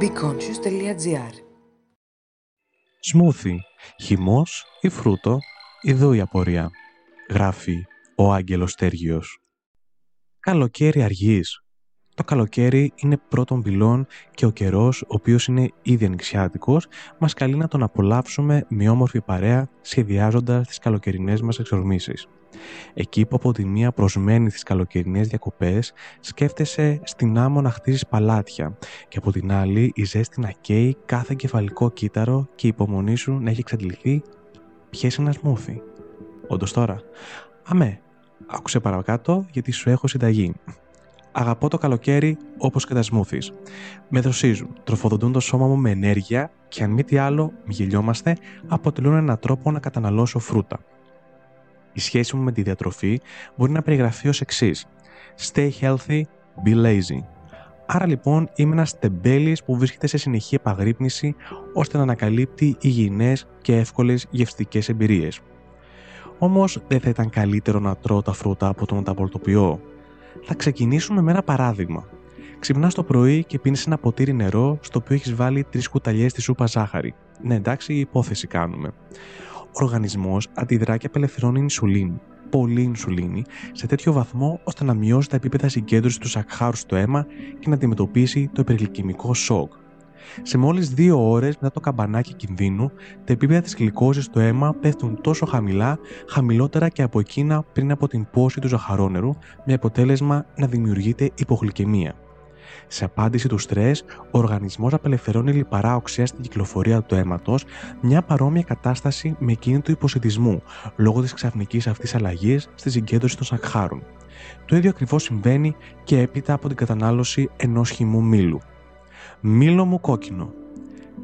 BeConscious.gr. Smoothie, χυμός ή φρούτο, ειδού η απορία. Γράφει ο Άγγελος Τέργιος. Καλοκαίρι αργείς. Το καλοκαίρι είναι πρώτον πυλών και ο καιρός, ο οποίος είναι ήδη ανοιξιάτικος, μας καλεί να τον απολαύσουμε με όμορφη παρέα, σχεδιάζοντας τις καλοκαιρινές μας εξορμήσεις. Εκεί που από τη μία προσμένει τις καλοκαιρινές διακοπές, σκέφτεσαι στην άμμο να χτίζεις παλάτια και από την άλλη η ζέστη να καίει κάθε κεφαλικό κύτταρο και η υπομονή σου να έχει εξαντληθεί. Πιες ένα σμούθι. Όντως τώρα. Αμέ, άκουσε παρακάτω γιατί σου έχω συνταγή. Αγαπώ το καλοκαίρι όπως και τα σμούθις. Με δροσίζουν, τροφοδοτούν το σώμα μου με ενέργεια και αν μη τι άλλο, μη γελιόμαστε, αποτελούν έναν τρόπο να καταναλώσω φρούτα. Η σχέση μου με τη διατροφή μπορεί να περιγραφεί ως εξής. Stay healthy, be lazy. Άρα λοιπόν είμαι ένας τεμπέλης που βρίσκεται σε συνεχή επαγρύπνηση ώστε να ανακαλύπτει υγιεινές και εύκολες γευστικές εμπειρίες. Όμως δεν θα ήταν καλύτερο να τρώω τα φρούτα από τον μεταπολτοποιό? Θα ξεκινήσουμε με ένα παράδειγμα. Ξυπνάς το πρωί και πίνεις ένα ποτήρι νερό στο οποίο έχεις βάλει 3 κουταλιές τη σούπα ζάχαρη. Ναι, εντάξει, υπόθεση κάνουμε. Ο οργανισμός αντιδρά και απελευθερώνει ινσουλίνη, πολλή ινσουλίνη, σε τέτοιο βαθμό ώστε να μειώσει τα επίπεδα συγκέντρωσης του σακχάρου στο αίμα και να αντιμετωπίσει το υπεργλυκαιμικό σοκ. Σε μόλις 2 ώρες μετά το καμπανάκι κινδύνου, τα επίπεδα της γλυκόζης στο αίμα πέφτουν τόσο χαμηλά, χαμηλότερα και από εκείνα πριν από την πώληση του ζαχαρόνερου, με αποτέλεσμα να δημιουργείται υπογλυκαιμία. Σε απάντηση του στρες, ο οργανισμός απελευθερώνει λιπαρά οξέα στην κυκλοφορία του αίματος, μια παρόμοια κατάσταση με εκείνη του υποσιτισμού, λόγω της ξαφνικής αυτής αλλαγής στη συγκέντρωση των σακχάρων. Το ίδιο ακριβώς συμβαίνει και έπειτα από την κατανάλωση ενός χυμού μήλου. Μήλο μου κόκκινο.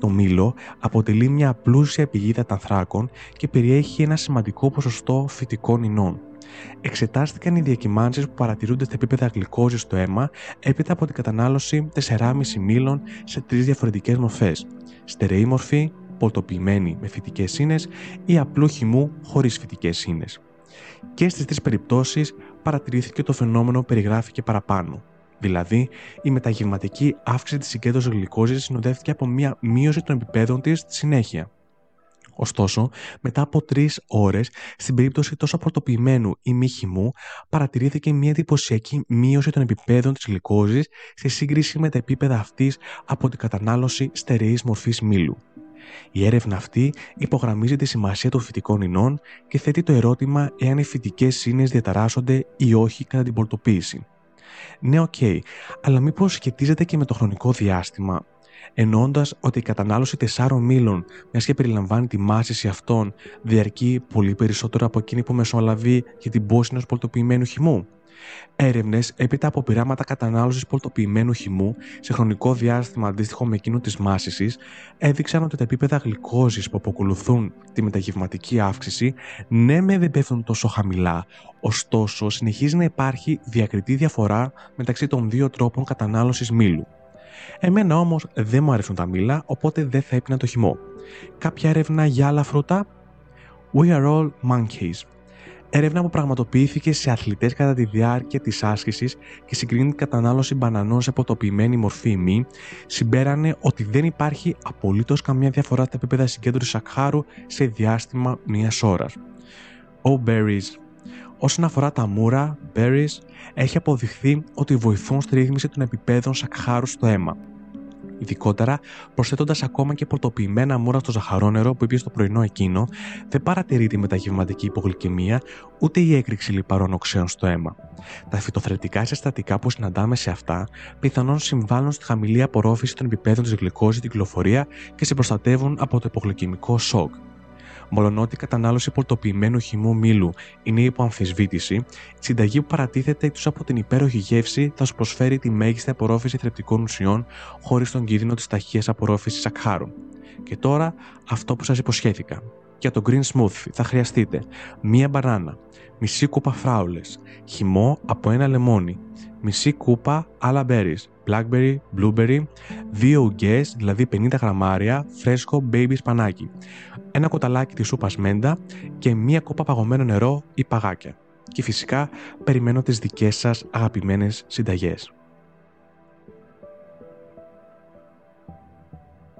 Το μήλο αποτελεί μια πλούσια πηγή υδατανθράκων και περιέχει ένα σημαντικό ποσοστό φυτικών ινών. Εξετάστηκαν οι διακυμάνσεις που παρατηρούνται στα επίπεδα γλυκόζης στο αίμα έπειτα από την κατανάλωση 4,5 μήλων σε 3 διαφορετικές μορφές. Στερεή μορφή, πολτοποιημένη με φυτικές ίνες ή απλού χυμού χωρίς φυτικές ίνες. Και στις 3 περιπτώσεις παρατηρήθηκε το φαινόμενο που περιγράφηκε παραπάνω. Δηλαδή, η μεταγευματική αύξηση της συγκέντρωσης γλυκόζης συνοδεύτηκε από μια μείωση των επιπέδων της στη συνέχεια. Ωστόσο, μετά από 3 ώρες, στην περίπτωση τόσο πρωτοποιημένου ή μη χυμού, παρατηρήθηκε μια εντυπωσιακή μείωση των επιπέδων της γλυκόζης σε σύγκριση με τα επίπεδα αυτής από την κατανάλωση στερεής μορφής μήλου. Η έρευνα αυτή υπογραμμίζει τη σημασία των φυτικών ινών και θέτει το ερώτημα εάν οι φυτικές ίνες διαταράσσονται ή όχι κατά την πολτοποίηση. Ναι, αλλά μήπως σχετίζεται και με το χρονικό διάστημα, εννοώντας ότι η κατανάλωση 4 μήλων, μιας και περιλαμβάνει τη μάσηση αυτών, διαρκεί πολύ περισσότερο από εκείνη που μεσολαβεί για την πώληση ενός πολτοποιημένου χυμού. Έρευνες έπειτα από πειράματα κατανάλωσης πολτοποιημένου χυμού σε χρονικό διάστημα αντίστοιχο με εκείνο της μάσησης έδειξαν ότι τα επίπεδα γλυκόζης που αποκολουθούν τη μεταγευματική αύξηση ναι με δεν πέφτουν τόσο χαμηλά, ωστόσο συνεχίζει να υπάρχει διακριτή διαφορά μεταξύ των 2 τρόπων κατανάλωσης μήλου. Εμένα όμως δεν μου αρέσουν τα μήλα, οπότε δεν θα έπινα το χυμό. Κάποια έρευνα για άλλα φρούτα? We are all monkeys. Έρευνα που πραγματοποιήθηκε σε αθλητές κατά τη διάρκεια της άσκησης και συγκρίνει την κατανάλωση μπανανών σε ποτοποιημένη μορφή ή μη, συμπέρανε ότι δεν υπάρχει απολύτως καμία διαφορά στα επίπεδα συγκέντρωσης σακχάρου σε διάστημα 1 ώρας. Oh, berries. Όσον αφορά τα μούρα, berries, έχει αποδειχθεί ότι βοηθούν στη ρύθμιση των επιπέδων σακχάρου στο αίμα. Ειδικότερα, προσθέτοντας ακόμα και πολτοποιημένα μούρα στο ζαχαρόνερο που ήπιες το πρωινό εκείνο, δεν παρατηρείται η μεταγευματική υπογλυκαιμία ούτε η έκρηξη λιπαρών οξέων στο αίμα. Τα φυτοφθρεπτικά συστατικά που συναντάμε σε αυτά πιθανόν συμβάλλουν στη χαμηλή απορρόφηση των επιπέδων της γλυκόζης στην κυκλοφορία και σε προστατεύουν από το υπογλυκαιμικό σοκ. Μολονότι η κατανάλωση πολτοποιημένου χυμού μήλου είναι υπό αμφισβήτηση, η συνταγή που παρατίθεται εκτός από την υπέροχη γεύση θα σου προσφέρει τη μέγιστη απορρόφηση θρεπτικών ουσιών χωρίς τον κίνδυνο της ταχείας απορρόφησης σακχάρων. Και τώρα αυτό που σας υποσχέθηκα. Για το green smoothie θα χρειαστείτε μία μπανάνα, μισή κούπα φράουλες, χυμό από 1 λεμόνι, μισή κούπα άλλα berries, blackberry, blueberry, 2 ουγγιές, δηλαδή 50 γραμμάρια, φρέσκο baby σπανάκι, 1 κουταλάκι της σούπας μέντα και 1 κούπα παγωμένο νερό ή παγάκια. Και φυσικά περιμένω τις δικές σας αγαπημένες συνταγές.